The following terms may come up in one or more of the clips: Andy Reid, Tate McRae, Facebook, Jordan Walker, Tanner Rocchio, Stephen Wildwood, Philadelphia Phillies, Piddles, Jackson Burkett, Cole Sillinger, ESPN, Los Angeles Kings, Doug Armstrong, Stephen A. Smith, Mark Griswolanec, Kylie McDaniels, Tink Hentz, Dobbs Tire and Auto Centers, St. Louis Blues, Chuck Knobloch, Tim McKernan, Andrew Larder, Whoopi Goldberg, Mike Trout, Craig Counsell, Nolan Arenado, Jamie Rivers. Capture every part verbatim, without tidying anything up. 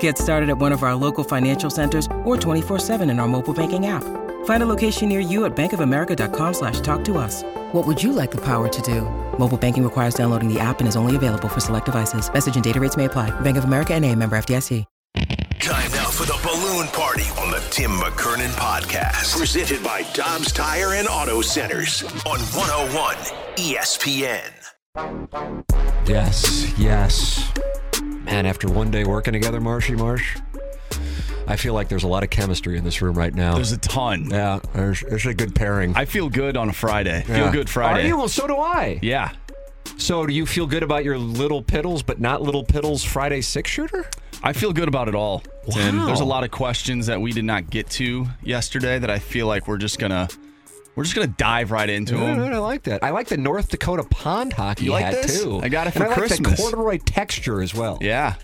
Get started at one of our local financial centers or twenty-four seven in our mobile banking app. Find a location near you at bank of america dot com slash talk to us. What would you like the power to do? Mobile banking requires downloading the app and is only available for select devices. Message and data rates may apply. Bank of America N A, member F D I C. Time now for the Balloon Party on the Tim McKernan Podcast. Presented by Dobbs Tire and Auto Centers on one oh one E S P N. Yes, yes. Man, after one day working together, Marshy Marsh, I feel like there's a lot of chemistry in this room right now. There's a ton. Yeah, there's, there's a good pairing. I feel good on a Friday. Yeah. Feel good Friday. Are you? Well, so do I. Yeah. So do you feel good about your Little Piddles, but not Little Piddles Friday six-shooter? I feel good about it all. Wow. And there's a lot of questions that we did not get to yesterday that I feel like we're just going to We're just gonna dive right into no, them. No, no, I like that. I like the North Dakota Pond Hockey you like hat this? too. I got it for and I Christmas. Like the corduroy texture as well. Yeah,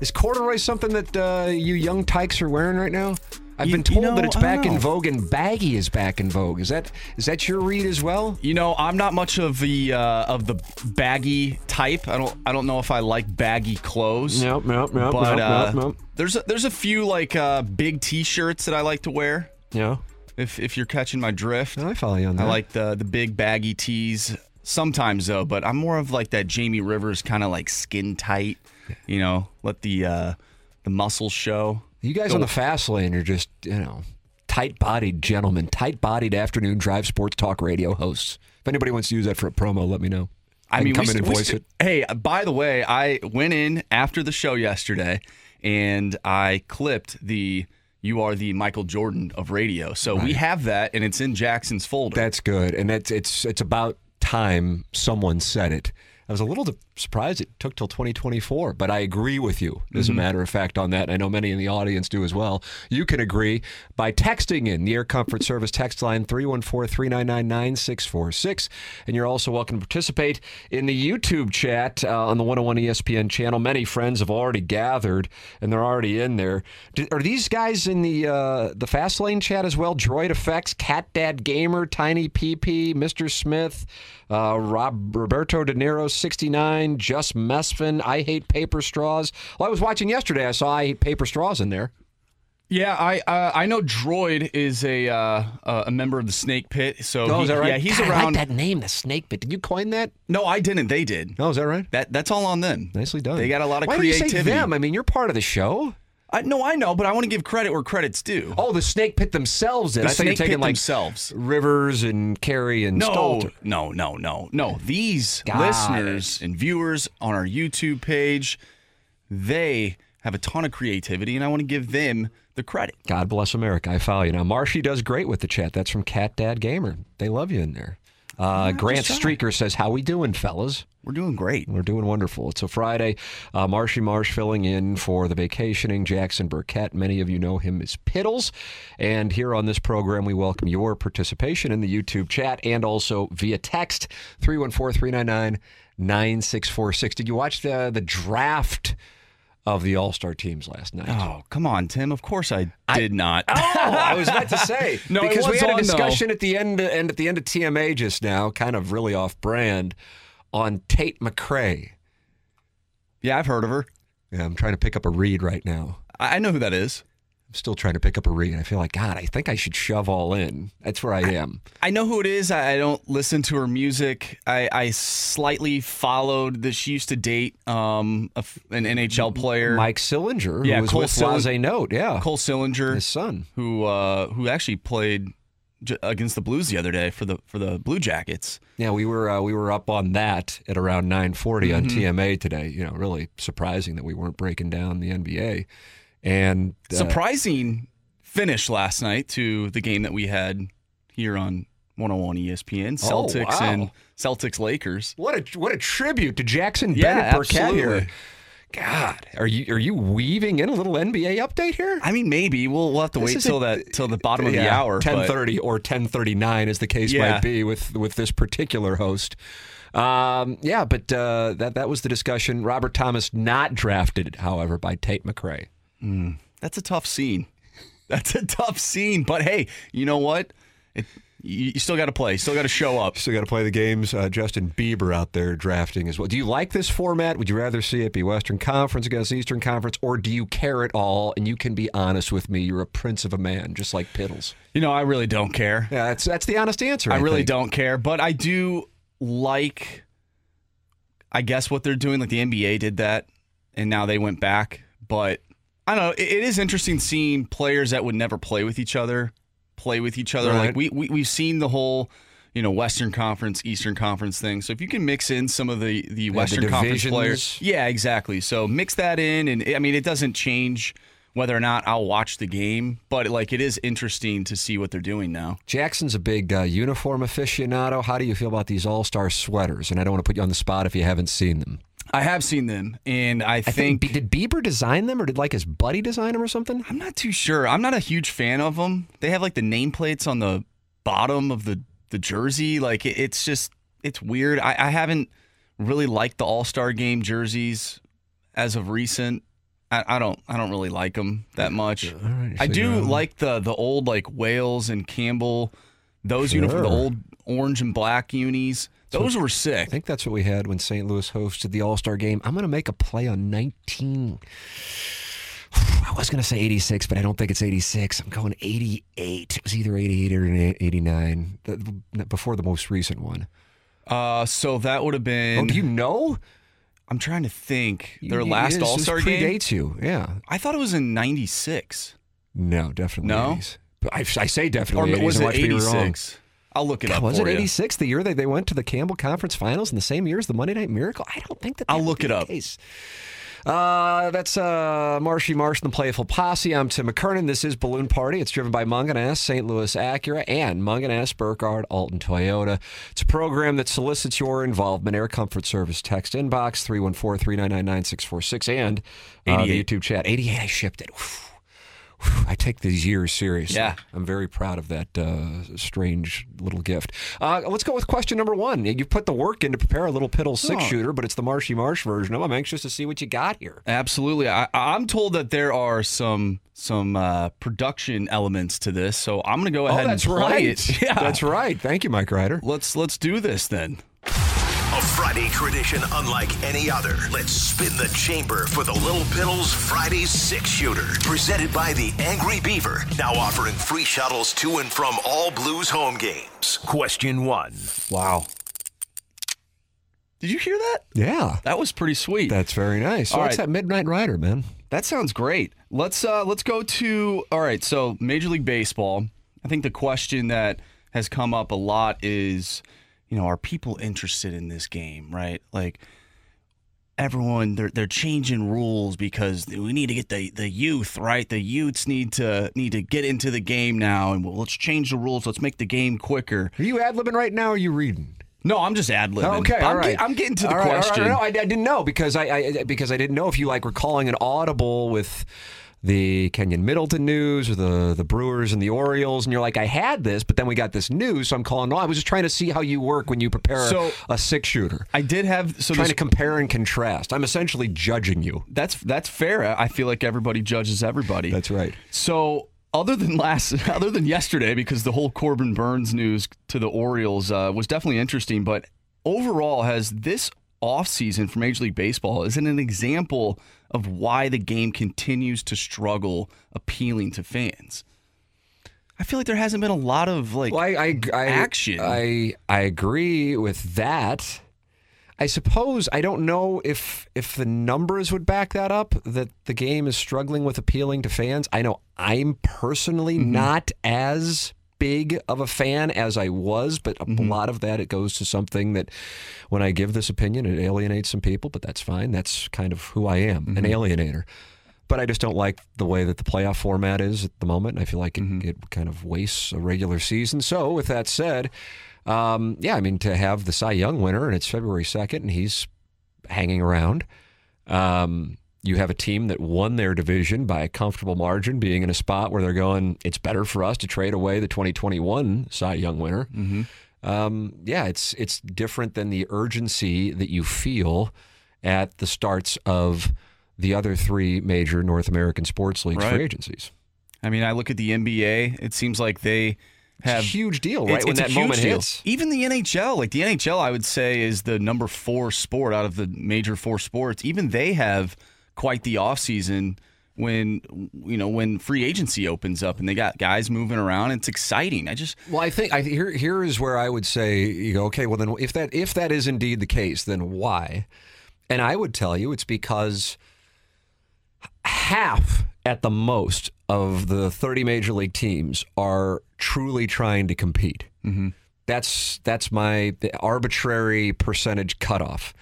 is corduroy something that uh, you young tykes are wearing right now? I've you, been told you know, that it's back in vogue, and baggy is back in vogue. Is that is that your read as well? You know, I'm not much of the uh, of the baggy type. I don't I don't know if I like baggy clothes. Nope, nope, nope. But nope, uh, nope, nope. there's a, there's a few like uh, big T-shirts that I like to wear. Yeah. If if you're catching my drift. No, I follow you on that. I like the, the big baggy tees sometimes, though, but I'm more of like that Jamie Rivers kind of like skin tight, you know, let the uh, the muscles show. You guys Go. on the fast lane are just, you know, tight-bodied gentlemen, tight-bodied afternoon drive sports talk radio hosts. If anybody wants to use that for a promo, let me know. I, I mean, come we in st- and voice st- it. Hey, by the way, I went in after the show yesterday, and I clipped the... You are the Michael Jordan of radio. So right. we have that, and it's in Jackson's folder. That's good, and it's it's it's about time someone said it. I was a little surprised it took till twenty twenty-four, but I agree with you, as mm-hmm. a matter of fact, on that. I know many in the audience do as well. You can agree by texting in the Air Comfort Service text line three one four, three nine nine, nine six four six. And you're also welcome to participate in the YouTube chat uh, on the one oh one E S P N channel. Many friends have already gathered, and they're already in there. Do, are these guys in the uh, the Fast Lane chat as well? Droid Effects, Cat Dad Gamer, Tiny P P, Mister Smith, uh, Rob, Roberto De Niro, sixty-nine, Just Mesfin, I Hate Paper Straws. Well, I was watching yesterday. I saw I Hate Paper Straws in there. Yeah, I uh, I know Droid is a uh, a member of the Snake Pit. So oh, he, is that right? Yeah, he's God, around. I like that name, the Snake Pit. Did you coin that? No, I didn't. They did. Oh, is that right? That that's all on them. Nicely done. They got a lot of Why creativity. Why do you say them? I mean, you're part of the show. I, no, I know, but I want to give credit where credit's due. Oh, the Snake Pit themselves. Did. The I thought you were taking like themselves. Rivers and Carey and no, Stalter. No, no, no, no. These God. listeners and viewers on our YouTube page, they have a ton of creativity, and I want to give them the credit. God bless America. I follow you. Now, Marshy does great with the chat. That's from Cat Dad Gamer. They love you in there. Uh, Grant Streaker says, how we doing, fellas? We're doing great. We're doing wonderful. It's a Friday. Uh, Marshy Marsh filling in for the vacationing Jackson Burkett. Many of you know him as Piddles. And here on this program, we welcome your participation in the YouTube chat and also via text, three one four, three nine nine, nine six four six. Did you watch the the draft of the All-Star teams last night? Oh, come on, Tim. Of course I did I, not. Oh, I was about to say. No, because we had on, a discussion though. at the end and at the end of T M A just now, kind of really off-brand, on Tate McRae. Yeah, I've heard of her. Yeah, I'm trying to pick up a read right now. I know who that is. I'm still trying to pick up a read. I feel like, God, I think I should shove all in. That's where I, I am. I know who it is. I don't listen to her music. I, I slightly followed that she used to date um, a, an N H L player. Mike Sillinger, yeah, who was Cole with Sil- Laze Note. Yeah, Cole Sillinger. His son. Who uh, who actually played against the Blues the other day for the for the Blue Jackets. Yeah, we were uh, we were up on that at around nine forty on mm-hmm. T M A today. You know, really surprising that we weren't breaking down the N B A. And uh, surprising finish last night to the game that we had here on one oh one E S P N. Celtics oh, wow. and Celtics Lakers. What a what a tribute to Jackson Bennett yeah, Burkett here. God, are you are you weaving in a little N B A update here? I mean, maybe we'll we'll have to this wait till a, that till the bottom yeah, of the hour, ten thirty or ten thirty nine, as the case yeah. might be with with this particular host. Um, yeah, but uh, that that was the discussion. Robert Thomas not drafted, however, by Tate McRae. Mm, that's a tough scene. That's a tough scene. But hey, you know what? It, You still got to play. Still got to show up. Still got to play the games. Uh, Justin Bieber out there drafting as well. Do you like this format? Would you rather see it be Western Conference against Eastern Conference, or do you care at all? And you can be honest with me. You're a prince of a man, just like Piddles. You know, I really don't care. Yeah, that's that's the honest answer. I, I really think. don't care, but I do like, I guess, what they're doing. Like the N B A did that, and now they went back. But I don't know. It, it is interesting seeing players that would never play with each other. play with each other. Right. Like we, we, we've seen the whole, you know, Western Conference, Eastern Conference thing. So if you can mix in some of the, the Western yeah, the Conference players. Yeah, exactly. So mix that in. And I mean, it doesn't change whether or not I'll watch the game, but like it is interesting to see what they're doing now. Jackson's a big uh, uniform aficionado. How do you feel about these all-star sweaters? And I don't want to put you on the spot if you haven't seen them. I have seen them, and I think, I think... Did Bieber design them, or did, like, his buddy design them or something? I'm not too sure. I'm not a huge fan of them. They have, like, the nameplates on the bottom of the, the jersey. Like, it, it's just... It's weird. I, I haven't really liked the All-Star Game jerseys as of recent. I, I don't I don't really like them that much. Yeah, all right, so I do you know. like the, the old, like, Wales and Campbell, those sure. uniforms, the old orange and black unis. Those so, were sick. I think that's what we had when Saint Louis hosted the All-Star Game. I'm going to make a play on nineteen... I was going to say eighty-six, but I don't think it's eighty-six. I'm going eighty-eight. It was either eighty-eight or eighty-nine, before the most recent one. Uh, so that would have been... Oh, do you know? I'm trying to think. Their you, last is, All-Star Game? It predates you, yeah. I thought it was in ninety-six. No, definitely no? eighties. I, I say definitely or, eighties. Was it eighty-six? I'll look it God, up was for Was it eighty-six, the year that they went to the Campbell Conference Finals in the same year as the Monday Night Miracle? I don't think that I'll look it up. Case. Uh, that's uh, Marshy Marsh and the Playful Posse. I'm Tim McKernan. This is Balloon Party. It's driven by Munganass, Saint Louis Acura, and Munganass, Burkhardt, Alton Toyota. It's a program that solicits your involvement. Air Comfort Service text inbox three one four, three nine nine, nine six four six and uh, the YouTube chat. eighty-eight, I shipped it. Oof. I take these years seriously. Yeah. I'm very proud of that uh, strange little gift. Uh, let's go with question number one. You put the work in to prepare a little Piddle six-shooter, oh. but it's the Marshy Marsh version. I'm anxious to see what you got here. Absolutely. I, I'm told that there are some some uh, production elements to this, so I'm going to go ahead oh, and play right. it. Yeah. That's right. Thank you, Mike Ryder. Let's, let's do this then. A Friday tradition unlike any other. Let's spin the chamber for the Little Piddles Friday six-shooter. Presented by the Angry Beaver. Now offering free shuttles to and from all Blues home games. Question one. Wow. Did you hear that? Yeah. That was pretty sweet. That's very nice. So all what's right. that Midnight Rider, man? That sounds great. Let's uh, let's go to, all right, so Major League Baseball. I think the question that has come up a lot is... You know, are people interested in this game, right? Like, everyone, they're they're changing rules because we need to get the, the youth, right? The youths need to need to get into the game now, and well, let's change the rules. Let's make the game quicker. Are you ad-libbing right now, or are you reading? No, I'm just ad-libbing. Okay, all I'm right. Get, I'm getting to the all question. Right, all right, no, I, I didn't know, because I, I because I didn't know if you, like, were calling an audible with... the Kenyon Middleton news or the, the Brewers and the Orioles, and you're like, I had this, but then we got this news, so I'm calling. No, I was just trying to see how you work when you prepare so, a six-shooter. I did have... so trying this, to compare and contrast. I'm essentially judging you. That's that's fair. I feel like everybody judges everybody. That's right. So other than last, other than yesterday, because the whole Corbin Burns news to the Orioles uh, was definitely interesting, but overall, has this offseason for Major League Baseball is an example of why the game continues to struggle appealing to fans. I feel like there hasn't been a lot of like well, I, I, I, action. I I agree with that. I suppose I don't know if if the numbers would back that up, that the game is struggling with appealing to fans. I know I'm personally mm-hmm. not as big of a fan as I was, but a mm-hmm. lot of that, it goes to something that when I give this opinion, it alienates some people, but that's fine. That's kind of who I am, mm-hmm. an alienator. But I just don't like the way that the playoff format is at the moment, and I feel like it, mm-hmm. it kind of wastes a regular season. So with that said, um, yeah, I mean, to have the Cy Young winner, and it's February second, and he's hanging around, um, You have a team that won their division by a comfortable margin, being in a spot where they're going, it's better for us to trade away the twenty twenty-one Cy Young winner. Mm-hmm. Um, yeah, it's it's different than the urgency that you feel at the starts of the other three major North American sports leagues right. free agencies. I mean, I look at the N B A. It seems like they have... It's a huge deal, right? It's, when it's that moment deal. hits. Even the N H L. Like, the N H L, I would say, is the number four sport out of the major four sports. Even they have quite the offseason when, you know, when free agency opens up and they got guys moving around. It's exciting. I just... Well, I think I, here here is where I would say, you go, okay, well, then if that if that is indeed the case, then why? And I would tell you it's because half at the most of the thirty major league teams are truly trying to compete. Mm-hmm. That's that's my arbitrary percentage cutoff.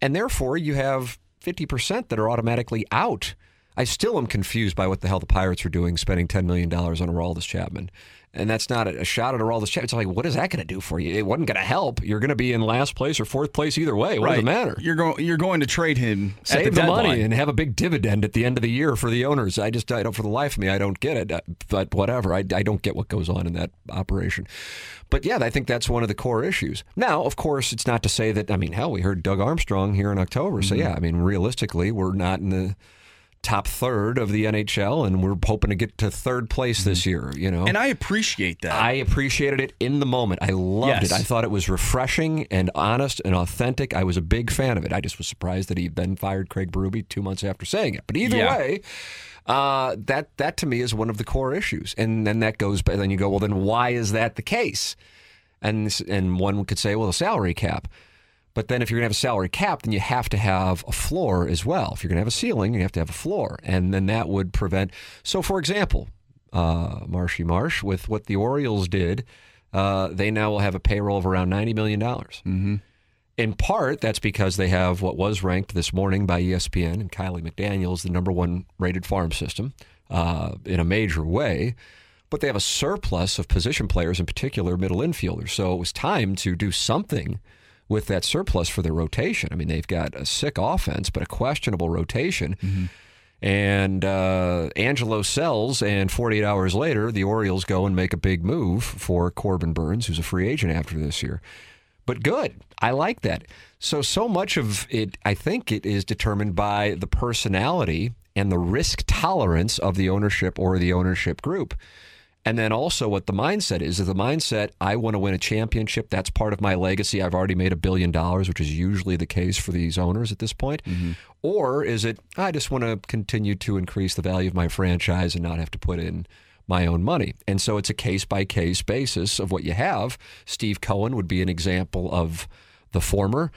And therefore, you have fifty percent that are automatically out. I still am confused by what the hell the Pirates are doing, spending ten million dollars on Aroldis Chapman. And that's not a shot at Aroldis Chapman. It's like, what is that going to do for you? It wasn't going to help. You're going to be in last place or fourth place either way. What right. does it matter? You're going. You're going to trade him. Save at the, the money and have a big dividend at the end of the year for the owners. I just, I don't. For the life of me, I don't get it. But whatever. I, I don't get what goes on in that operation. But yeah, I think that's one of the core issues. Now, of course, it's not to say that. I mean, hell, we heard Doug Armstrong here in October. Mm-hmm. So yeah, I mean, realistically, we're not in the top third of the N H L, and we're hoping to get to third place this year, you know. And I appreciate that. I appreciated it in the moment. I loved yes. it. I thought it was refreshing and honest and authentic. I was a big fan of it. I just was surprised that he then fired Craig Berube two months after saying it. But either yeah. way, uh, that that to me is one of the core issues. And then that goes, then you go, well, then why is that the case? And this, and one could say, well, the salary cap. But then if you're going to have a salary cap, then you have to have a floor as well. If you're going to have a ceiling, you have to have a floor. And then that would prevent... So, for example, uh, Marshy Marsh, with what the Orioles did, uh, they now will have a payroll of around ninety million dollars. Mm-hmm. In part, that's because they have what was ranked this morning by E S P N and Kylie McDaniels, the number one rated farm system, uh, in a major way. But they have a surplus of position players, in particular middle infielders. So it was time to do something with that surplus for their rotation. I mean, they've got a sick offense, but a questionable rotation. Mm-hmm. And uh, Angelo sells, and forty-eight hours later, the Orioles go and make a big move for Corbin Burns, who's a free agent after this year. But good. I like that. So, so much of it, I think it is determined by the personality and the risk tolerance of the ownership or the ownership group. And then also what the mindset is, is the mindset, I want to win a championship. That's part of my legacy. I've already made a billion dollars, which is usually the case for these owners at this point. Mm-hmm. Or is it, I just want to continue to increase the value of my franchise and not have to put in my own money. And so it's a case-by-case basis of what you have. Steve Cohen would be an example of the former.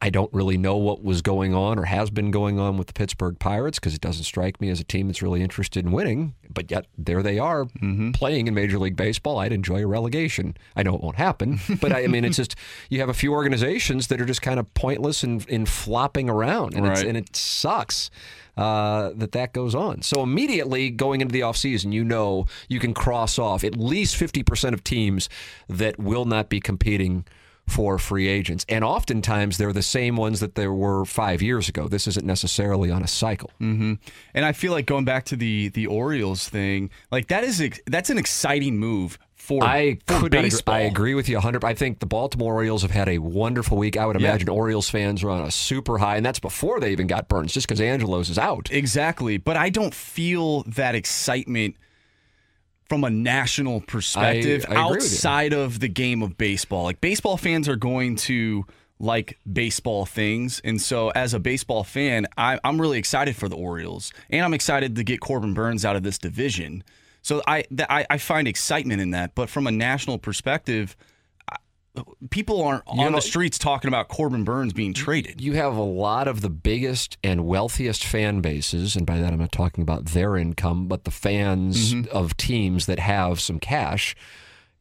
I don't really know what was going on or has been going on with the Pittsburgh Pirates, because it doesn't strike me as a team that's really interested in winning, but yet there they are mm-hmm. playing in Major League Baseball. I'd enjoy a relegation. I know it won't happen, but I, I mean, it's just you have a few organizations that are just kind of pointless and in, in flopping around, and, right. it's, and it sucks uh, that that goes on. So immediately going into the offseason, you know you can cross off at least fifty percent of teams that will not be competing for free agents. And oftentimes they're the same ones that there were five years ago. This isn't necessarily on a cycle. Mm-hmm. And I feel like going back to the the Orioles thing, like that is that's an exciting move for, I for could baseball. Agree. I agree with you one hundred percent. I think the Baltimore Orioles have had a wonderful week. I would imagine yeah. Orioles fans are on a super high, and that's before they even got Burns, just because Angelos is out. Exactly. But I don't feel that excitement from a national perspective, I, I outside of the game of baseball. Like, baseball fans are going to like baseball things. And so as a baseball fan, I, I'm really excited for the Orioles. And I'm excited to get Corbin Burns out of this division. So I, th- I, I find excitement in that. But from a national perspective, people aren't on you know, the streets talking about Corbin Burns being traded. You have a lot of the biggest and wealthiest fan bases, and by that I'm not talking about their income, but the fans mm-hmm. of teams that have some cash,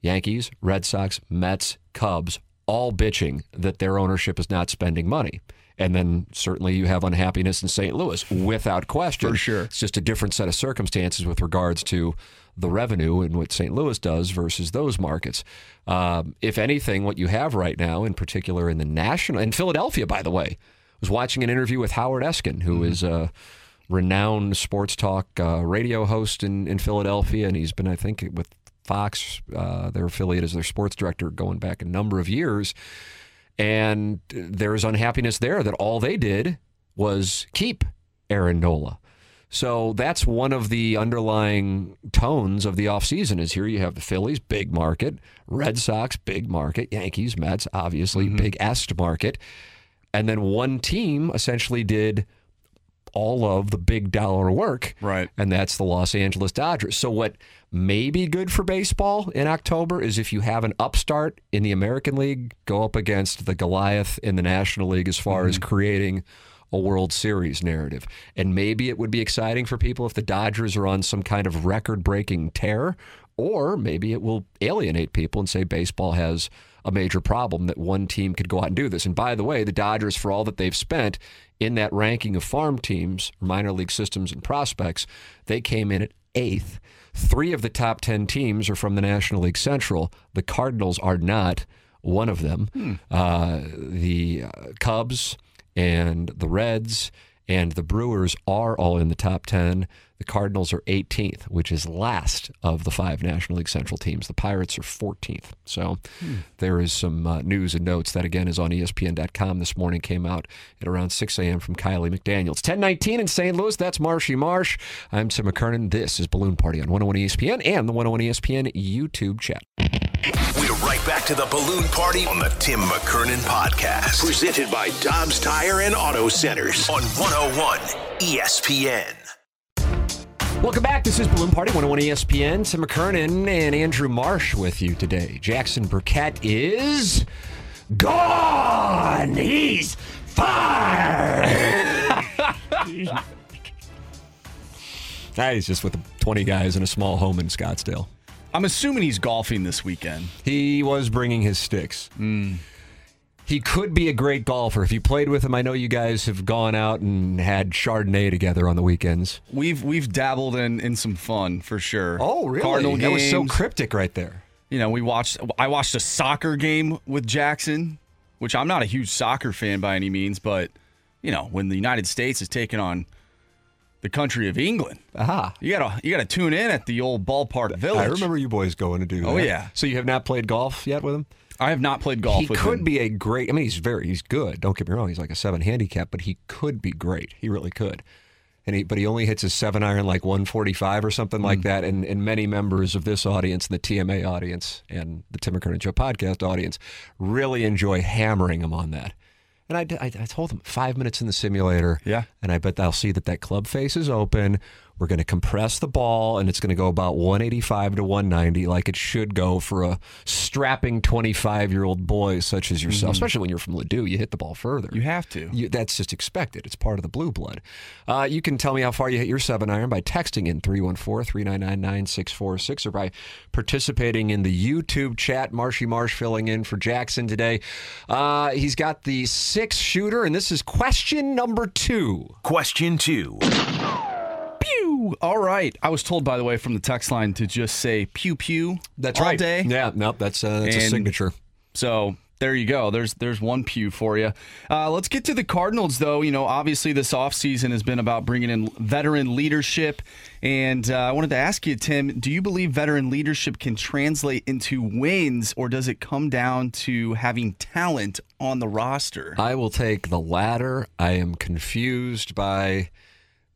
Yankees, Red Sox, Mets, Cubs, all bitching that their ownership is not spending money. And then certainly you have unhappiness in Saint Louis, without question. For sure. It's just a different set of circumstances with regards to the revenue and what Saint Louis does versus those markets. Um, if anything, what you have right now, in particular in the national, and Philadelphia, by the way, was watching an interview with Howard Eskin, who is a renowned sports talk uh, radio host in, in Philadelphia, and he's been, I think, with Fox, uh, their affiliate, as their sports director going back a number of years. And there is unhappiness there that all they did was keep Aaron Nola. So that's one of the underlying tones of the offseason is here you have the Phillies, big market, Red Sox, big market, Yankees, Mets, obviously, mm-hmm. big est market. And then one team essentially did all of the big dollar work, right? And that's the Los Angeles Dodgers. So what may be good for baseball in October is if you have an upstart in the American League, go up against the Goliath in the National League as far mm-hmm. as creating a World Series narrative. And maybe it would be exciting for people if the Dodgers are on some kind of record-breaking tear, or maybe it will alienate people and say baseball has a major problem that one team could go out and do this. And by the way, the Dodgers, for all that they've spent in that ranking of farm teams, minor league systems and prospects, they came in at eighth. Three of the top ten teams are from the National League Central. The Cardinals are not one of them. Hmm. Uh, the uh, Cubs and the Reds and the Brewers are all in the top ten. The Cardinals are eighteenth, which is last of the five National League Central teams. The Pirates are fourteenth. So hmm. there is some uh, news and notes. That, again, is on E S P N dot com this morning. Came out at around six a.m. from Kylie McDaniels. ten nineteen in Saint Louis. That's Marshy Marsh. I'm Tim McKernan. This is Balloon Party on one oh one E S P N and the one oh one E S P N YouTube chat. We're right back to the Balloon Party on the Tim McKernan Podcast. Presented by Dobbs Tire and Auto Centers on one oh one E S P N. Welcome back. This is Balloon Party, one oh one E S P N. Tim McKernan and Andrew Marsh with you today. Jackson Burkett is gone. He's fired. Nah, he's just with twenty guys in a small home in Scottsdale. I'm assuming he's golfing this weekend. He was bringing his sticks. Mm. He could be a great golfer. If you played with him, I know you guys have gone out and had Chardonnay together on the weekends. We've we've dabbled in, in some fun, for sure. Oh, really? Cardinal games. That was so cryptic right there. You know, we watched. I watched a soccer game with Jackson, which I'm not a huge soccer fan by any means, but, you know, when the United States is taking on the country of England, aha, you gotta you gotta tune in at the old ballpark village. I remember you boys going to do that. Oh, yeah. So you have not played golf yet with him? I have not played golf he with him. He could be a great, I mean, he's very, he's good. Don't get me wrong. He's like a seven handicap, but he could be great. He really could. And he, but he only hits his seven iron like one forty-five or something mm. like that. And, and many members of this audience, the T M A audience and the Tim McKernan Show podcast audience, really enjoy hammering him on that. And I, I, I told him, five minutes in the simulator, yeah, and I bet I'll see that that club face is open. We're going to compress the ball, and it's going to go about one eighty-five to one ninety like it should go for a strapping twenty-five-year-old boy such as yourself, mm-hmm. especially when you're from Ladue. You hit the ball further. You have to. You, that's just expected. It's part of the blue blood. Uh, you can tell me how far you hit your seven iron by texting in three one four, three nine nine, nine six four six or by participating in the YouTube chat. Marshy Marsh filling in for Jackson today. Uh, he's got the six-shooter, and this is question number two. Question two. Pew! All right. I was told, by the way, from the text line to just say pew pew. That's all right. Day. Yeah. Nope. That's, uh, that's a signature. So there you go. There's there's one pew for you. Uh, let's get to the Cardinals, though. You know, obviously this offseason has been about bringing in veteran leadership. And uh, I wanted to ask you, Tim, do you believe veteran leadership can translate into wins, or does it come down to having talent on the roster? I will take the latter. I am confused by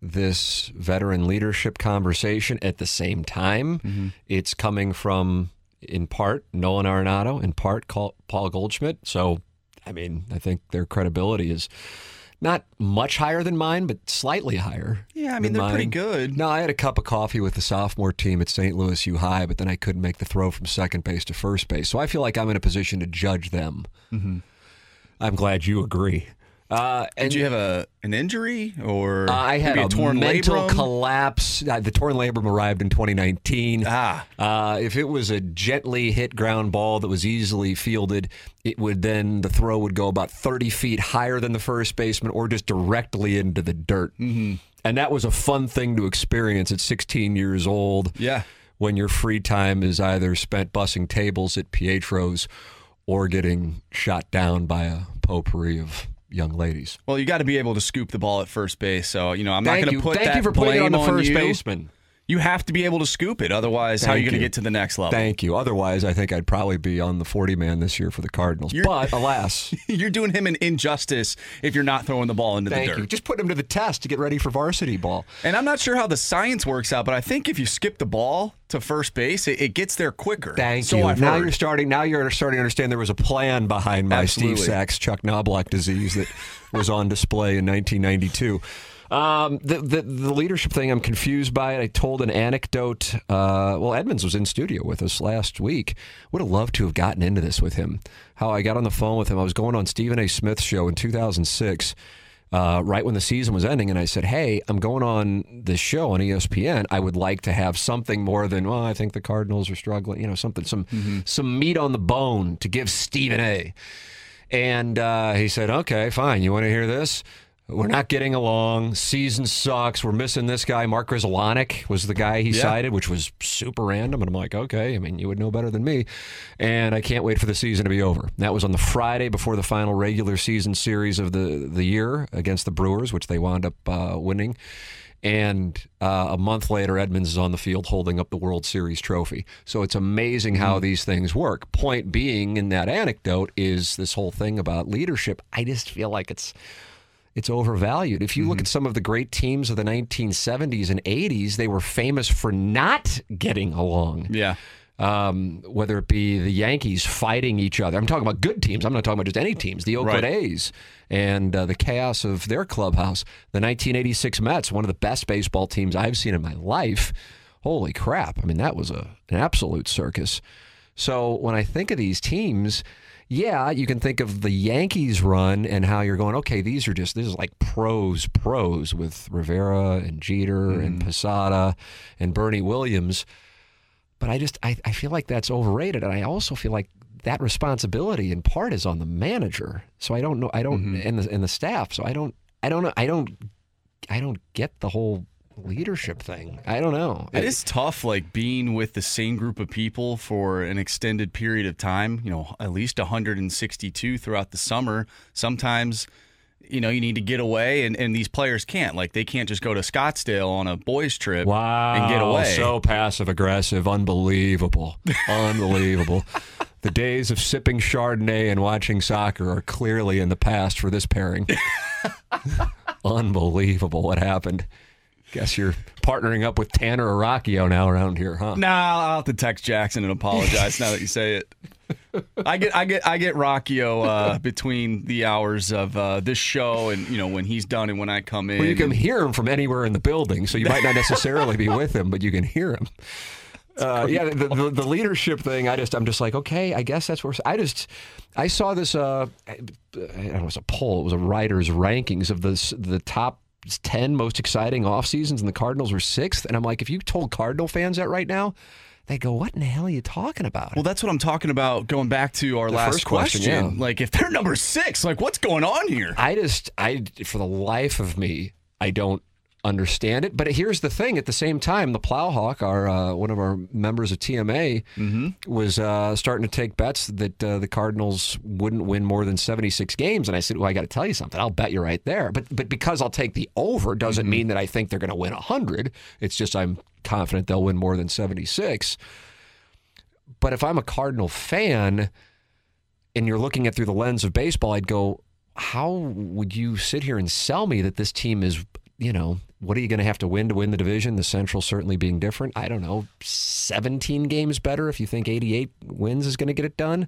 this veteran leadership conversation. At the same time, mm-hmm. it's coming from, in part, Nolan Arenado, in part, Paul Goldschmidt. So, I mean, I think their credibility is not much higher than mine, but slightly higher. Yeah, I mean, they're mine. Pretty good. No, I had a cup of coffee with the sophomore team at Saint Louis U High, but then I couldn't make the throw from second base to first base. So I feel like I'm in a position to judge them. Mm-hmm. I'm glad you agree. Uh, and Did you have a an injury or uh, I had a, a torn mental labrum? collapse? Uh, the torn labrum arrived in twenty nineteen. Ah, uh, if it was a gently hit ground ball that was easily fielded, it would then the throw would go about thirty feet higher than the first baseman or just directly into the dirt. Mm-hmm. And that was a fun thing to experience at sixteen years old. Yeah, when your free time is either spent bussing tables at Pietro's or getting shot down by a potpourri of young ladies. Well, you got to be able to scoop the ball at first base. So, you know, I'm Thank not going to put Thank that you for blame on the first on baseman. You have to be able to scoop it. Otherwise, Thank how are you going to get to the next level? Thank you. Otherwise, I think I'd probably be on the forty-man this year for the Cardinals. You're, but, alas. You're doing him an injustice if you're not throwing the ball into Thank the dirt. You. Just put him to the test to get ready for varsity ball. And I'm not sure how the science works out, but I think if you skip the ball to first base, it, it gets there quicker. Thank so you. I've now heard. you're starting Now you're starting to understand there was a plan behind my Absolutely. Steve Sachs, Chuck Knobloch disease that was on display in nineteen ninety-two. Um, the, the the leadership thing, I'm confused by it. I told an anecdote. Uh, well, Edmonds was in studio with us last week. Would have loved to have gotten into this with him. How I got on the phone with him. I was going on Stephen A. Smith's show in two thousand six, uh, right when the season was ending, and I said, hey, I'm going on this show on E S P N. I would like to have something more than, well, I think the Cardinals are struggling. You know, something, some, mm-hmm. some meat on the bone to give Stephen A. And uh, he said, okay, fine. You want to hear this? We're not getting along. Season sucks. We're missing this guy. Mark Griswolanec was the guy he yeah. cited, which was super random. And I'm like, okay, I mean, you would know better than me. And I can't wait for the season to be over. That was on the Friday before the final regular season series of the, the year against the Brewers, which they wound up uh, winning. And uh, a month later, Edmonds is on the field holding up the World Series trophy. So it's amazing how mm. these things work. Point being in that anecdote is this whole thing about leadership. I just feel like it's... It's overvalued. If you look mm-hmm. at some of the great teams of the nineteen seventies and eighties, they were famous for not getting along. Yeah. Um, whether it be the Yankees fighting each other. I'm talking about good teams. I'm not talking about just any teams. The Oakland right. A's and uh, the chaos of their clubhouse. The nineteen eighty-six Mets, one of the best baseball teams I've seen in my life. Holy crap. I mean, that was a, an absolute circus. So when I think of these teams... Yeah, you can think of the Yankees run and how you're going, okay, these are just, this is like pros, pros with Rivera and Jeter mm-hmm. and Posada and Bernie Williams. But I just, I, I feel like that's overrated. And I also feel like that responsibility in part is on the manager. So I don't know, I don't, mm-hmm. and, the, and the staff. So I don't, I don't know, I don't, I don't get the whole leadership thing. I don't know. It I, is tough, like being with the same group of people for an extended period of time, you know, at least one hundred sixty-two throughout the summer. Sometimes, you know, you need to get away, and, and these players can't. Like, they can't just go to Scottsdale on a boys' trip wow, and get away. So passive aggressive. Unbelievable. Unbelievable. The days of sipping Chardonnay and watching soccer are clearly in the past for this pairing. Unbelievable what happened. Guess you're partnering up with Tanner Aracchio now around here, huh? Nah, I'll have to text Jackson and apologize now that you say it. I get, I get, I get Rocchio uh, between the hours of uh, this show and, you know, when he's done and when I come in. Well, you can and... hear him from anywhere in the building, so you might not necessarily be with him, but you can hear him. Uh, yeah, the, the the leadership thing. I just, I'm just like, okay, I guess that's where I just, I saw this. Uh, I don't know, it was a poll. It was a writer's rankings of the the top. ten most exciting off seasons, and the Cardinals were sixth. And I'm like, if you told Cardinal fans that right now, they go, what in the hell are you talking about? Well, that's what I'm talking about, going back to our the last question. question yeah. Like, if they're number six, like, what's going on here? I just, I, for the life of me, I don't understand it. But here's the thing. At the same time, the Plowhawk, our, uh, one of our members of T M A, mm-hmm. was uh, starting to take bets that uh, the Cardinals wouldn't win more than seventy-six games. And I said, well, I got to tell you something. I'll bet you right there. But but because I'll take the over doesn't mm-hmm. mean that I think they're going to win one hundred. It's just I'm confident they'll win more than seventy-six. But if I'm a Cardinal fan and you're looking at through the lens of baseball, I'd go, how would you sit here and sell me that this team is, you know, what are you going to have to win to win the division? The Central certainly being different. I don't know, seventeen games better if you think eighty-eight wins is going to get it done.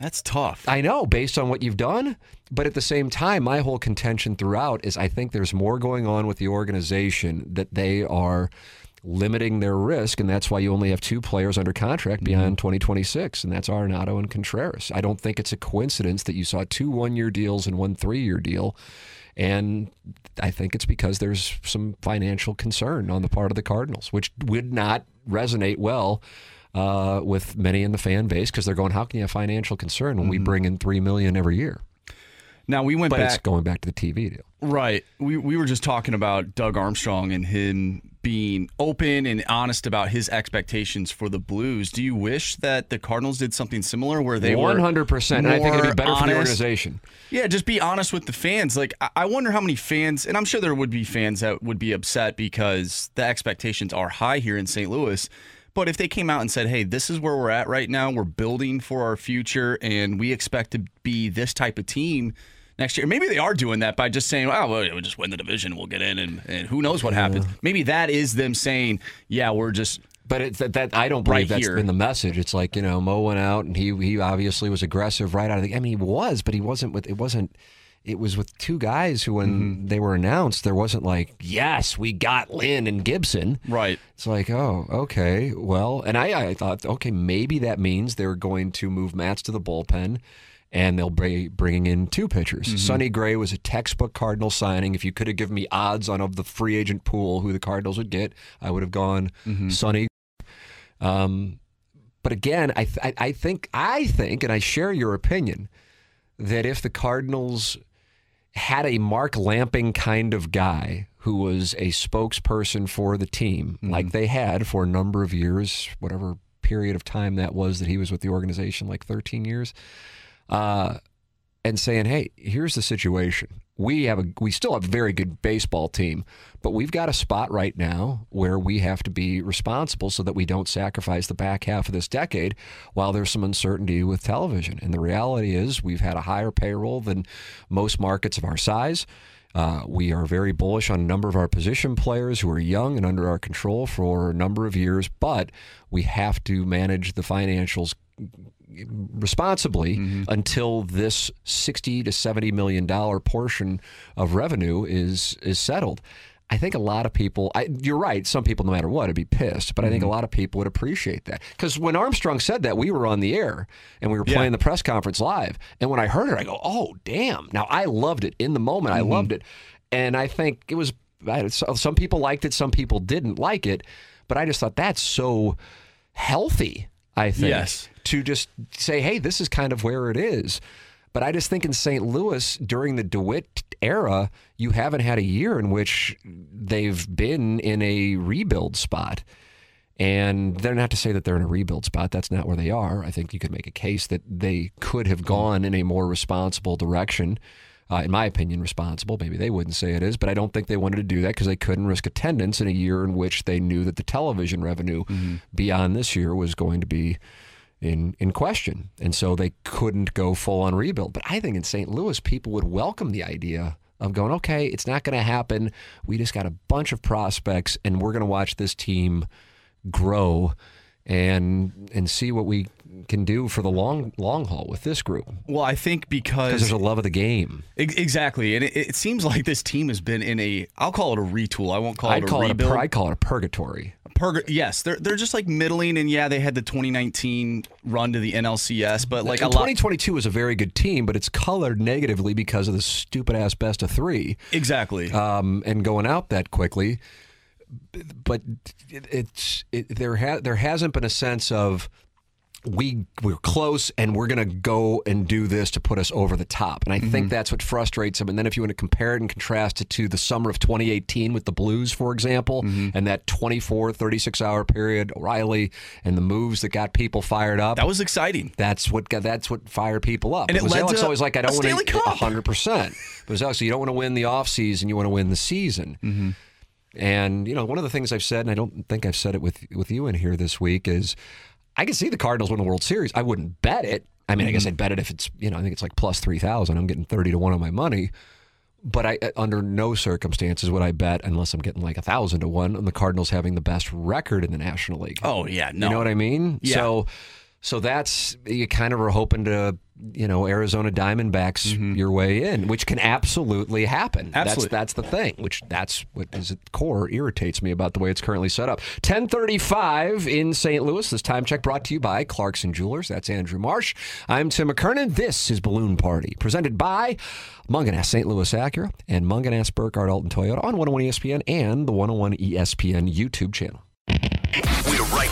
That's tough. I know, based on what you've done. But at the same time, my whole contention throughout is I think there's more going on with the organization, that they are limiting their risk, and that's why you only have two players under contract beyond twenty twenty-six, and that's Arenado and Contreras. I don't think it's a coincidence that you saw two one-year deals and one three-year deal. And I think it's because there's some financial concern on the part of the Cardinals, which would not resonate well uh, with many in the fan base, because they're going, how can you have financial concern when mm-hmm. we bring in three million dollars every year? Now we went but back. But it's going back to the T V deal. Right. We we were just talking about Doug Armstrong and him being open and honest about his expectations for the Blues. Do you wish that the Cardinals did something similar where they were one hundred percent? And I think it'd be better honest. for the organization. Yeah, just be honest with the fans. Like, I wonder how many fans, and I'm sure there would be fans that would be upset because the expectations are high here in Saint Louis. But if they came out and said, hey, this is where we're at right now, we're building for our future, and we expect to be this type of team next year. Maybe they are doing that by just saying, oh, well, we'll just win the division, we'll get in, and, and who knows what happens. Yeah. Maybe that is them saying, yeah, we're just But it's that, that I don't believe right that's here. been the message. It's like, you know, Mo went out, and he he obviously was aggressive right out of the I mean, he was, but he wasn't with, it wasn't, it was with two guys who, when mm-hmm. they were announced, there wasn't like, yes, we got Lynn and Gibson. Right. It's like, oh, okay, well, and I, I thought, okay, maybe that means they're going to move Matz to the bullpen, and they'll be bringing in two pitchers. Mm-hmm. Sonny Gray was a textbook Cardinal signing. If you could have given me odds on of the free agent pool who the Cardinals would get, I would have gone mm-hmm. Sonny. Um, but again, I, th- I think, I think, and I share your opinion, that if the Cardinals had a Mark Lamping kind of guy who was a spokesperson for the team, mm-hmm. like they had for a number of years, whatever period of time that was that he was with the organization, like thirteen years, uh, and saying, hey, here's the situation. We have a, we still have a very good baseball team, but we've got a spot right now where we have to be responsible so that we don't sacrifice the back half of this decade while there's some uncertainty with television. And the reality is we've had a higher payroll than most markets of our size. Uh, we are very bullish on a number of our position players who are young and under our control for a number of years, but we have to manage the financials responsibly mm-hmm. until this sixty to seventy million dollar portion of revenue is is settled. I think a lot of people, I, you're right, some people no matter what would be pissed, but mm-hmm. I think a lot of people would appreciate that. Because when Armstrong said that, we were on the air and we were playing yeah. the press conference live. And when I heard it, I go, oh, damn. Now, I loved it. In the moment, mm-hmm. I loved it. And I think it was, some people liked it, some people didn't like it. But I just thought that's so healthy, I think. Yes. To just say, hey, this is kind of where it is. But I just think in Saint Louis, during the DeWitt era, you haven't had a year in which they've been in a rebuild spot. And they're not to say that they're in a rebuild spot. That's not where they are. I think you could make a case that they could have gone in a more responsible direction. Uh, in my opinion, responsible. Maybe they wouldn't say it is, but I don't think they wanted to do that because they couldn't risk attendance in a year in which they knew that the television revenue mm-hmm. beyond this year was going to be in in question. And so they couldn't go full-on rebuild. But I think in Saint Louis, people would welcome the idea of going, okay, it's not going to happen. We just got a bunch of prospects, and we're going to watch this team grow and and see what we can do for the long long haul with this group. Well, I think because there's a love of the game. Exactly. And it, it seems like this team has been in a, I'll call it a retool. I won't call I'd it a call rebuild. It a, I'd call it a purgatory. A purg- yes. They're, they're just like middling. And yeah, they had the twenty nineteen run to the N L C S. But like a twenty twenty-two lot- was a very good team, but it's colored negatively because of the stupid ass best of three. Exactly. Um, and going out that quickly. But it, it's it, there, ha- there hasn't been a sense of, We we're close, and we're going to go and do this to put us over the top. And I mm-hmm. think that's what frustrates them. And then if you want to compare it and contrast it to the summer of twenty eighteen with the Blues, for example, mm-hmm. and that twenty-four, thirty-six hour period, O'Reilly, and the moves that got people fired up. That was exciting. That's what got, that's what fired people up. And it, it was led Alex to always like, I don't want to one hundred percent. It was Alex, you don't want to win the offseason, you want to win the season. Mm-hmm. And, you know, one of the things I've said, and I don't think I've said it with with you in here this week, is I can see the Cardinals win the World Series. I wouldn't bet it. I mean, I guess I'd bet it if it's, you know, I think it's like plus three thousand. I'm getting thirty to one on my money. But I, under no circumstances would I bet, unless I'm getting like one thousand to one, on the Cardinals having the best record in the National League. Oh, yeah. No. You know what I mean? Yeah. So, so that's, you kind of are hoping to, you know, Arizona Diamondbacks mm-hmm. your way in, which can absolutely happen. Absolutely. That's, that's the thing, which that's what is at the core irritates me about the way it's currently set up. ten thirty-five in Saint Louis. This time check brought to you by Clarkson Jewelers. That's Andrew Marsh. I'm Tim McKernan. This is Balloon Party, presented by Munganass Saint Louis Acura and Munganass Burkhardt Alton Toyota on one oh one E S P N and the one oh one E S P N YouTube channel. We're right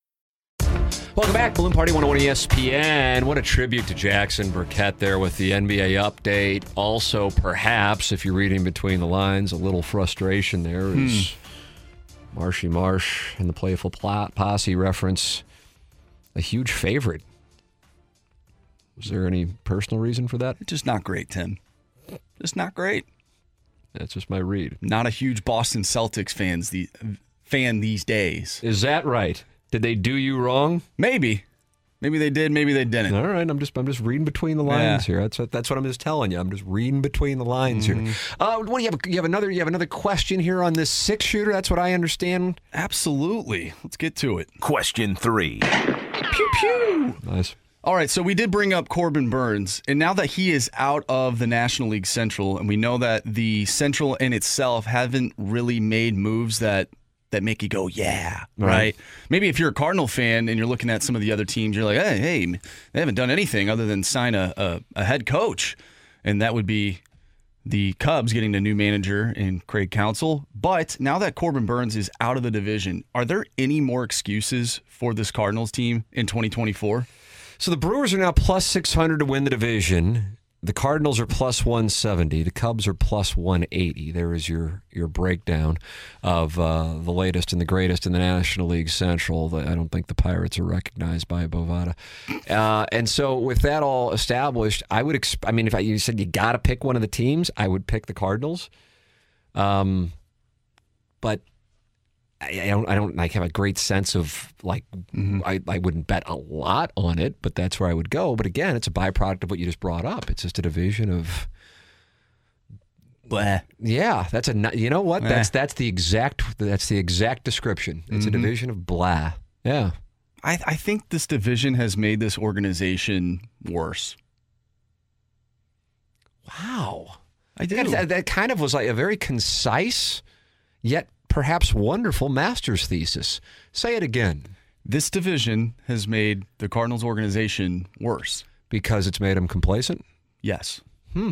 Welcome back. Balloon Party one oh one E S P N. What a tribute to Jackson Burkett there with the N B A update. Also, perhaps, if you're reading between the lines, a little frustration there is hmm. Marshy Marsh and the Playful Plot Posse reference a huge favorite. Was there any personal reason for that? Just not great, Tim. Just not great. That's just my read. Not a huge Boston Celtics fans the fan these days. Is that right? Did they do you wrong? Maybe. Maybe they did, maybe they didn't. All right, I'm just I'm just reading between the lines yeah. here. That's what, that's what I'm just telling you. I'm just reading between the lines mm-hmm. here. Uh, what do you have you have another you have another question here on this six shooter? That's what I understand. Absolutely. Let's get to it. Question three. Pew pew. Nice. All right, so we did bring up Corbin Burns, and now that he is out of the National League Central, and we know that the Central in itself haven't really made moves that that make you go, yeah, right. right? Maybe if you're a Cardinal fan and you're looking at some of the other teams, you're like, hey, hey they haven't done anything other than sign a, a, a head coach. And that would be the Cubs getting a new manager in Craig Counsell. But now that Corbin Burns is out of the division, are there any more excuses for this Cardinals team in twenty twenty-four? So the Brewers are now plus six hundred to win the division. The Cardinals are plus one seventy. The Cubs are plus one eighty. There is your your breakdown of uh, the latest and the greatest in the National League Central. The, I don't think the Pirates are recognized by Bovada. Uh, and so with that all established, I would exp- I mean, if I, you said you got to pick one of the teams, I would pick the Cardinals. Um, but I, I don't I don't like have a great sense of like mm-hmm. I, I wouldn't bet a lot on it, but that's where I would go. But again, it's a byproduct of what you just brought up. It's just a division of bleh. Yeah, that's a you know what? Bleh. That's that's the exact that's the exact description. It's mm-hmm. a division of blah. Yeah. I I think this division has made this organization worse. Wow. I do. That, that kind of was like a very concise yet perhaps wonderful master's thesis. Say it again. This division has made the Cardinals organization worse. Because it's made them complacent? Yes. Hmm.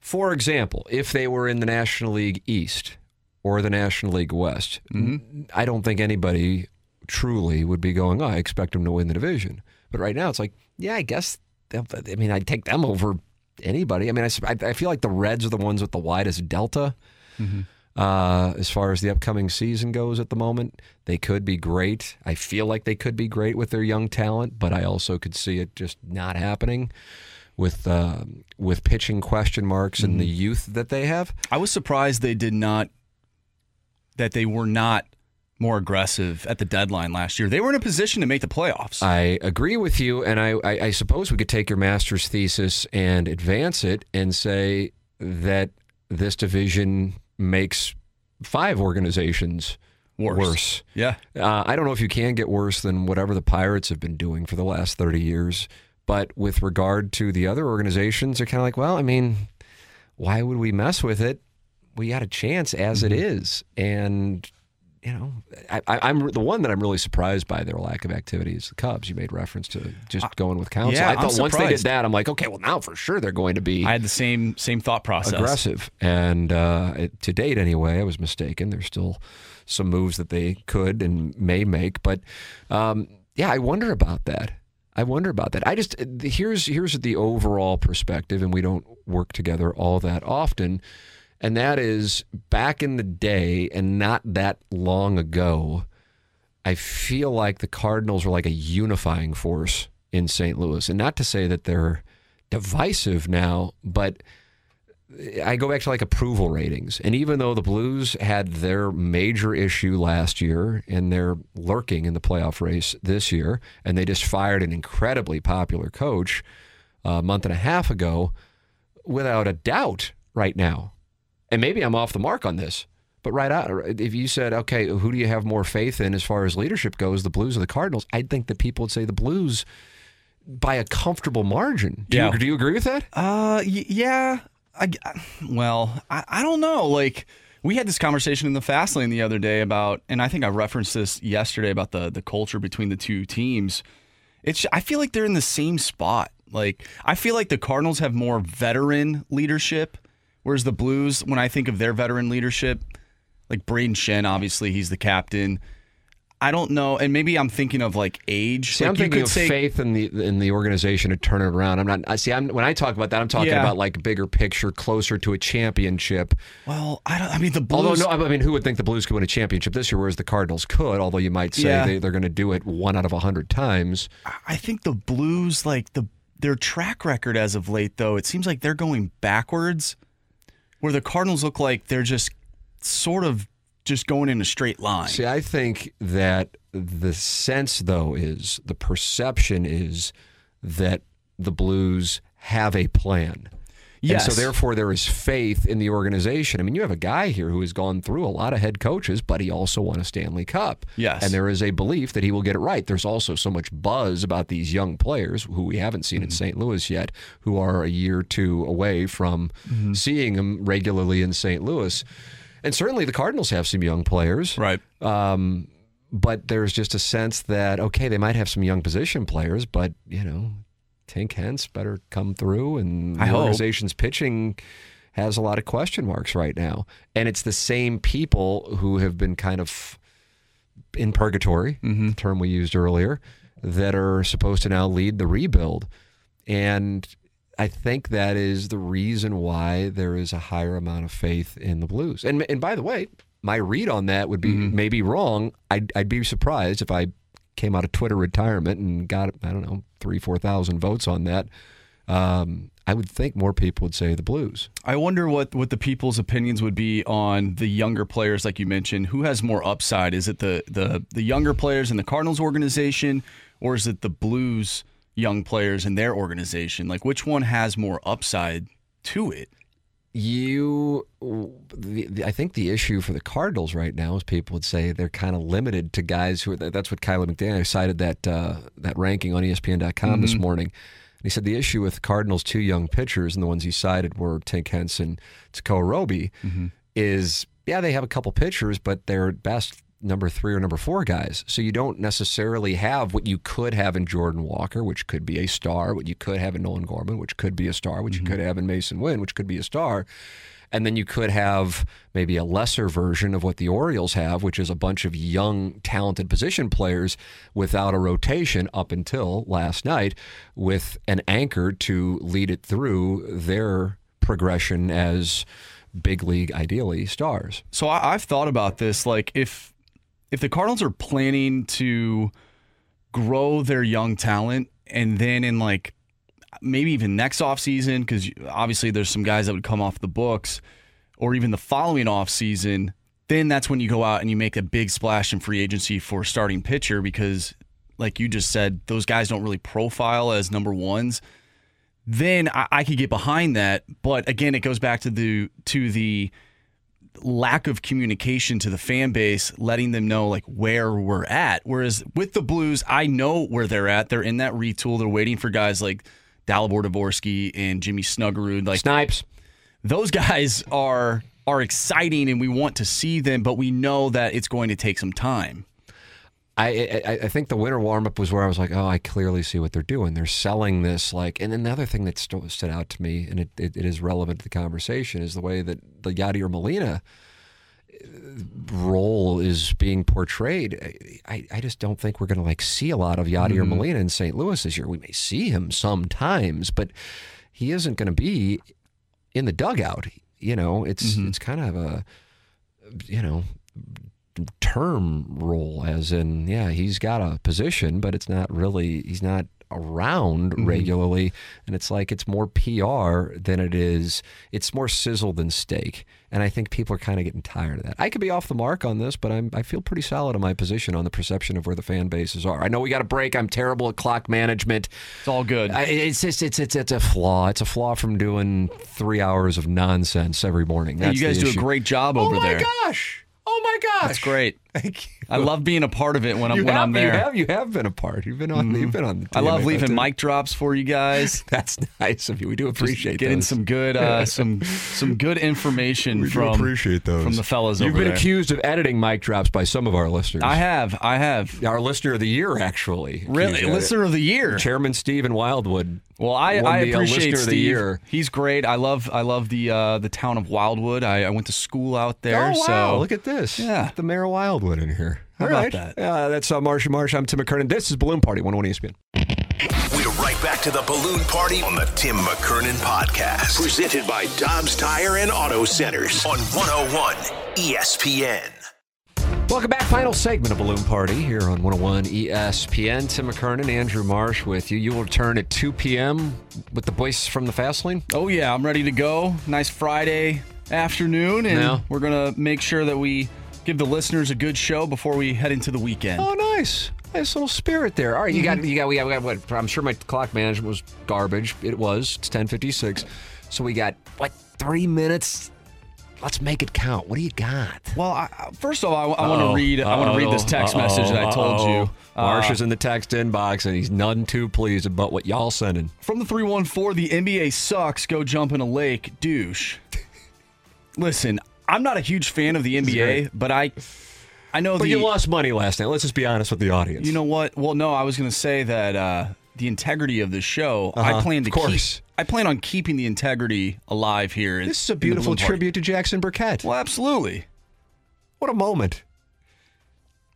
For example, if they were in the National League East or the National League West, mm-hmm. I don't think anybody truly would be going, oh, I expect them to win the division. But right now it's like, yeah, I guess, I mean, I'd take them over anybody. I mean, I, I feel like the Reds are the ones with the widest delta. Mm-hmm. Uh, as far as the upcoming season goes at the moment, they could be great. I feel like they could be great with their young talent, but I also could see it just not happening with uh, with pitching question marks and mm-hmm. the youth that they have. I was surprised they did not, that they were not more aggressive at the deadline last year. They were in a position to make the playoffs. I agree with you, and I, I, I suppose we could take your master's thesis and advance it and say that this division makes five organizations worse. worse. Yeah. Uh, I don't know if you can get worse than whatever the Pirates have been doing for the last thirty years, but with regard to the other organizations, they're kind of like, well, I mean, why would we mess with it? We got a chance as mm-hmm. it is. And, you know, I, I, I'm the one that I'm really surprised by their lack of activity is the Cubs. You made reference to just I, going with Counsell. Yeah, I thought once they did that, I'm like, okay, well, now for sure they're going to be. I had the same same thought process. Aggressive, and uh, to date anyway, I was mistaken. There's still some moves that they could and may make, but um, yeah, I wonder about that. I wonder about that. I just here's here's the overall perspective, and we don't work together all that often. And that is back in the day and not that long ago, I feel like the Cardinals were like a unifying force in Saint Louis. And not to say that they're divisive now, but I go back to like approval ratings. And even though the Blues had their major issue last year and they're lurking in the playoff race this year, and they just fired an incredibly popular coach a month and a half ago, without a doubt right now, and maybe I'm off the mark on this, but right out, if you said, okay, who do you have more faith in as far as leadership goes, the Blues or the Cardinals, I'd think that people would say the Blues by a comfortable margin. Do, yeah. you, do you agree with that? Uh, yeah. I, well, I, I don't know. Like, we had this conversation in the Fast Lane the other day about, and I think I referenced this yesterday, about the the culture between the two teams. It's, I feel like they're in the same spot. Like, I feel like the Cardinals have more veteran leadership, whereas the Blues, when I think of their veteran leadership, like Braden Shen, obviously he's the captain. I don't know, and maybe I'm thinking of like age. See, like I'm thinking of say, faith in the in the organization to turn it around. I'm not. I see. I'm when I talk about that, I'm talking yeah. about like bigger picture, closer to a championship. Well, I don't. I mean, the Blues. Although no, I mean, who would think the Blues could win a championship this year, whereas the Cardinals could? Although you might say yeah. they, they're going to do it one out of a hundred times. I think the Blues, like the their track record as of late, though, it seems like they're going backwards, where the Cardinals look like they're just sort of. Just going in a straight line. See, I think that the sense, though, is, the perception is that the Blues have a plan. Yes. And so, therefore, there is faith in the organization. I mean, you have a guy here who has gone through a lot of head coaches, but he also won a Stanley Cup. Yes. And there is a belief that he will get it right. There's also so much buzz about these young players, who we haven't seen mm-hmm. in Saint Louis yet, who are a year or two away from mm-hmm. seeing them regularly in Saint Louis. And certainly the Cardinals have some young players. Right. Um, but there's just a sense that, okay, they might have some young position players, but, you know, Tink Hentz better come through. And I the hope. organization's pitching has a lot of question marks right now. And it's the same people who have been kind of in purgatory, mm-hmm. the term we used earlier, that are supposed to now lead the rebuild. And I think that is the reason why there is a higher amount of faith in the Blues. And and by the way, my read on that would be mm-hmm. maybe wrong. I'd, I'd be surprised if I came out of Twitter retirement and got, I don't know, three, four thousand votes on that. Um, I would think more people would say the Blues. I wonder what, what the people's opinions would be on the younger players, like you mentioned. Who has more upside? Is it the the, the younger players in the Cardinals organization, or is it the Blues young players in their organization? Like, which one has more upside to it? You, the, the, I think the issue for the Cardinals right now is people would say they're kind of limited to guys who are, that's what Kylie McDaniels cited that uh, that ranking on E S P N dot com mm-hmm. this morning. And he said the issue with the Cardinals' two young pitchers, and the ones he cited were Tink Hentz and Tekoa Roby, mm-hmm. is, yeah, they have a couple pitchers, but they're best number three or number four guys. So you don't necessarily have what you could have in Jordan Walker, which could be a star, what you could have in Nolan Gorman, which could be a star, which mm-hmm. you could have in Mason Wynn, which could be a star. And then you could have maybe a lesser version of what the Orioles have, which is a bunch of young, talented position players without a rotation up until last night, with an anchor to lead it through their progression as big league, ideally, stars. So I, I've thought about this, like, if If the Cardinals are planning to grow their young talent, and then in like maybe even next offseason, because obviously there's some guys that would come off the books, or even the following offseason, then that's when you go out and you make a big splash in free agency for starting pitcher, because like you just said, those guys don't really profile as number ones. Then I, I could get behind that. But again, it goes back to the to the lack of communication to the fan base, letting them know like where we're at. Whereas with the Blues, I know where they're at. They're in that retool. They're waiting for guys like Dalibor Dvorsky and Jimmy Snuggerud, like Snipes. Those guys are are exciting, and we want to see them, but we know that it's going to take some time. I, I I think the winter warm-up was where I was like, oh, I clearly see what they're doing. They're selling this. like. And then the other thing that st- stood out to me, and it, it, it is relevant to the conversation, is the way that the Yadier Molina role is being portrayed. I, I just don't think we're going to like see a lot of Yadier mm-hmm. Molina in Saint Louis this year. We may see him sometimes, but he isn't going to be in the dugout. You know, it's mm-hmm. it's kind of a, you know... term role, as in, yeah, he's got a position, but it's not really, he's not around mm-hmm. regularly, and it's like it's more P R than it is, it's more sizzle than steak. And I think people are kind of getting tired of that. I could be off the mark on this, but I'm I feel pretty solid on my position on the perception of where the fan bases are. I know we got a break. I'm terrible at clock management. It's all good. I, it's just it's it's it's a flaw. It's a flaw from doing three hours of nonsense every morning. That's you guys do a great job over there. Oh my gosh! Oh my gosh! That's great. Thank you. I love being a part of it when I'm you when have, I'm there. You have, you have been a part. You've been on. Mm-hmm. You've been on. The I love leaving mic drops for you guys. That's nice of you. We do appreciate Just getting those. some good uh, some some good information we from appreciate those. from the fellas You've over there. You've been accused of editing mic drops by some of our listeners. I have. I have. Our listener of the year, actually. Really, listener of the year. Chairman Stephen Wildwood. Well, I, I appreciate Steve. He's great. I love I love the uh, the town of Wildwood. I, I went to school out there. Oh wow! So, look at this. Yeah, the mayor of Wildwood. In here. How All about right. that? Uh, that's uh, Marsh and Marsh. I'm Tim McKernan. This is Balloon Party, one oh one E S P N. We're right back to the Balloon Party on the Tim McKernan Podcast. Presented by Dobbs Tire and Auto Centers on one oh one E S P N. Welcome back. Final segment of Balloon Party here on one oh one E S P N. Tim McKernan, Andrew Marsh with you. You will return at two p.m. with the boys from the Fast Lane. Oh, yeah. I'm ready to go. Nice Friday afternoon. And no. we're going to make sure that we give the listeners a good show before we head into the weekend. Oh, nice. Nice little spirit there. All right, you got, you got, we got, we got what? I'm sure my clock management was garbage. It was. It's ten fifty-six. So we got, what, three minutes? Let's make it count. What do you got? Well, I, first of all, I, I want to read I want to read this text uh-oh, message that I told uh-oh. you. Uh, Marsh is in the text inbox, and he's none too pleased about what y'all sending. From the three one four, the N B A sucks. Go jump in a lake. Douche. Listen, I'm not a huge fan of the N B A, but I I know but the... But you lost money last night. Let's just be honest with the audience. You know what? Well, no, I was going to say that uh, the integrity of the show, uh-huh. I plan to keep... I plan on keeping the integrity alive here. This is a beautiful tribute to Jackson Burkett. Well, absolutely. What a moment.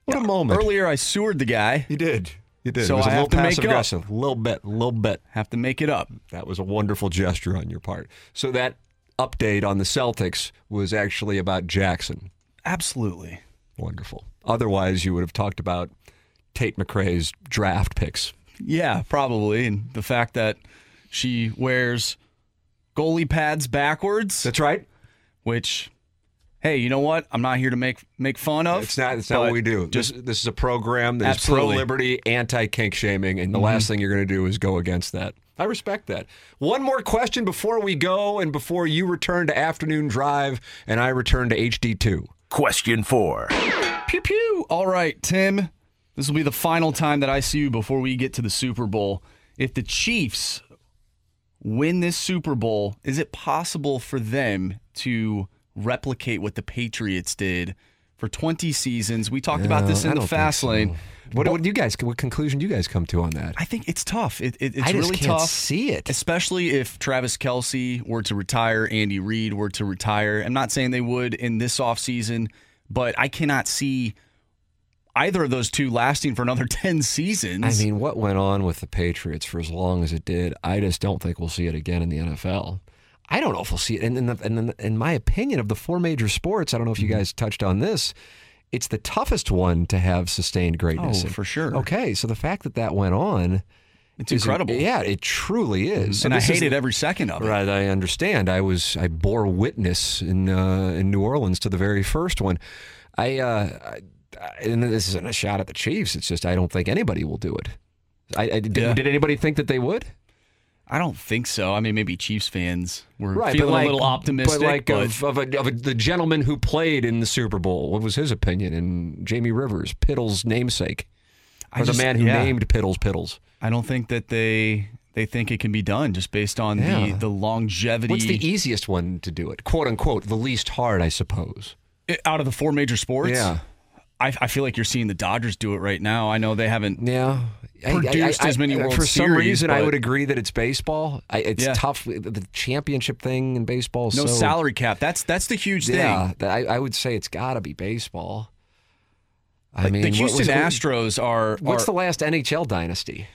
What yeah, a moment. Earlier, I sewered the guy. You did. You did. So it was I a little passive aggressive. A little bit, a little bit. Have to make it up. That was a wonderful gesture on your part. So that... update on the Celtics was actually about Jackson. Absolutely. Wonderful. Otherwise, you would have talked about Tate McRae's draft picks. Yeah, probably. And the fact that she wears goalie pads backwards. That's right. Which, hey, you know what? I'm not here to make make fun of. It's not, it's not what we do. Just, this, this is a program that is pro-liberty, anti-kink shaming, and the mm-hmm. last thing you're going to do is go against that. I respect that. One more question before we go and before you return to Afternoon Drive and I return to H D two. Question four. Pew, pew. All right, Tim. This will be the final time that I see you before we get to the Super Bowl. If the Chiefs win this Super Bowl, is it possible for them to replicate what the Patriots did for twenty seasons? We talked no, about this in I the fast so. lane. What, what do you guys? What conclusion do you guys come to on that? I think it's tough. It, it, it's I just really can't tough. See it, especially if Travis Kelce were to retire, Andy Reid were to retire. I'm not saying they would in this offseason, but I cannot see either of those two lasting for another ten seasons. I mean, what went on with the Patriots for as long as it did? I just don't think we'll see it again in the N F L. I don't know if we'll see it. And in, the, in, the, in my opinion, of the four major sports, I don't know if you guys touched on this. It's the toughest one to have sustained greatness. Oh, for sure. Okay, so the fact that that went on... It's is incredible. It, yeah, it truly is. So and I hated every second of it. Right, I understand. I was I bore witness in uh, in New Orleans to the very first one. I, uh, I and this isn't a shot at the Chiefs. It's just I don't think anybody will do it. I, I did, yeah. did anybody think that they would? I don't think so. I mean, maybe Chiefs fans were right, feeling like, a little optimistic. But like but... of, of, a, of a, the gentleman who played in the Super Bowl, what was his opinion? And Jamie Rivers, Piddles' namesake, or just, the man who yeah. named Piddles Piddles. I don't think that they they think it can be done just based on yeah. the, the longevity. What's the easiest one to do it? Quote, unquote, the least hard, I suppose. It, out of the four major sports? Yeah. I, I feel like you're seeing the Dodgers do it right now. I know they haven't... Yeah. Produced I, I, as many I, I, World for Series, some reason, but... I would agree that it's baseball. I, it's yeah. tough. The championship thing in baseball is no so... salary cap. That's that's the huge yeah, thing. I, I would say it's got to be baseball. I like mean, the Houston Astros are. What's are... the last N H L dynasty?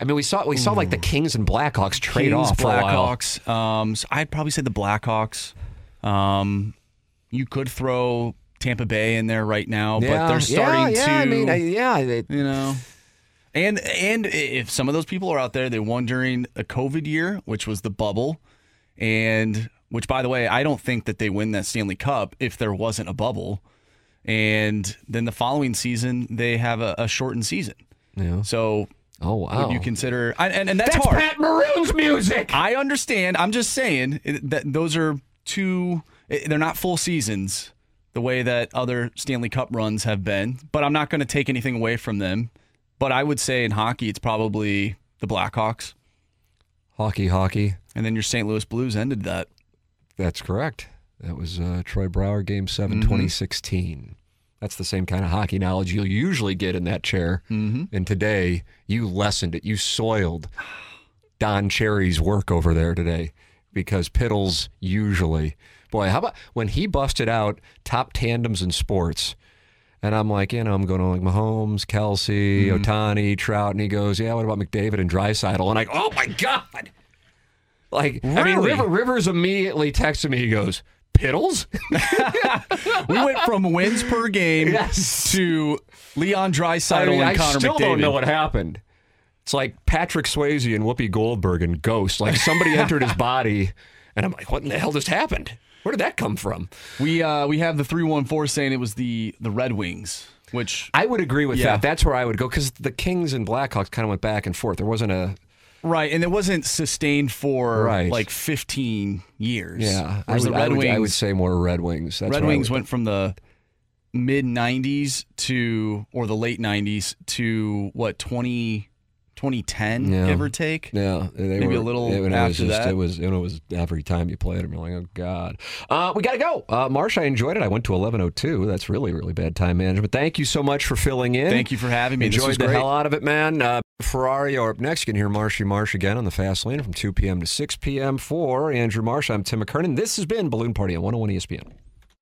I mean, we saw we saw like the Kings and Blackhawks trade Kings, off. For Blackhawks. A while. Um, so I'd probably say the Blackhawks. Um, you could throw Tampa Bay in there right now, yeah. but they're starting yeah, yeah, to. I mean, I, yeah, it, you know. And and if some of those people are out there, they won during a COVID year, which was the bubble, and which, by the way, I don't think that they win that Stanley Cup if there wasn't a bubble. And then the following season, they have a, a shortened season. Yeah. So, oh wow, would you consider? I, and and that's, that's hard. Pat Maroon's music. I understand. I'm just saying that those are two. They're not full seasons the way that other Stanley Cup runs have been. But I'm not going to take anything away from them. But I would say in hockey, it's probably the Blackhawks. Hockey, hockey. And then your Saint Louis Blues ended that. That's correct. That was uh, Troy Brouwer, Game seven, mm-hmm. twenty sixteen. That's the same kind of hockey knowledge you'll usually get in that chair. Mm-hmm. And today, you lessened it. You soiled Don Cherry's work over there today because Piddles usually... Boy, how about when he busted out top tandems in sports... And I'm like, you know, I'm going on like Mahomes, Kelsey, mm-hmm. Otani, Trout, and he goes, yeah, what about McDavid and Draisaitl? And I go, oh my God. Like, really? I mean, River, Rivers immediately texted me, he goes, Piddles? We went from wins per game yes. to Leon Draisaitl I mean, and Connor McDavid. I still McDavid. don't know what happened. It's like Patrick Swayze and Whoopi Goldberg and Ghost. Like somebody entered his body, and I'm like, what in the hell just happened? Where did that come from? We uh, we have the three one four saying it was the, the Red Wings, which... I would agree with yeah. that. That's where I would go, because the Kings and Blackhawks kind of went back and forth. There wasn't a... Right, and it wasn't sustained for right. like fifteen years. Yeah, I would, the Red I, would, Wings, I would say more Red Wings. That's Red Wings went from the mid-nineties to, or the late nineties to, what, twenty, twenty ten, yeah. give or take? Yeah. They Maybe were, a little it, after was just, that. It was, it was every time you played them, you're like, oh, God. Uh, we got to go. Uh, Marsh, I enjoyed it. I went to eleven oh two. That's really, really bad time management. Thank you so much for filling in. Thank you for having me. Enjoyed the hell out of it, man. Uh, Ferrari are up next. You can hear Marshy Marsh again on the Fast Lane from two p.m. to six p.m. For Andrew Marsh, I'm Tim McKernan. This has been Balloon Party on one oh one E S P N.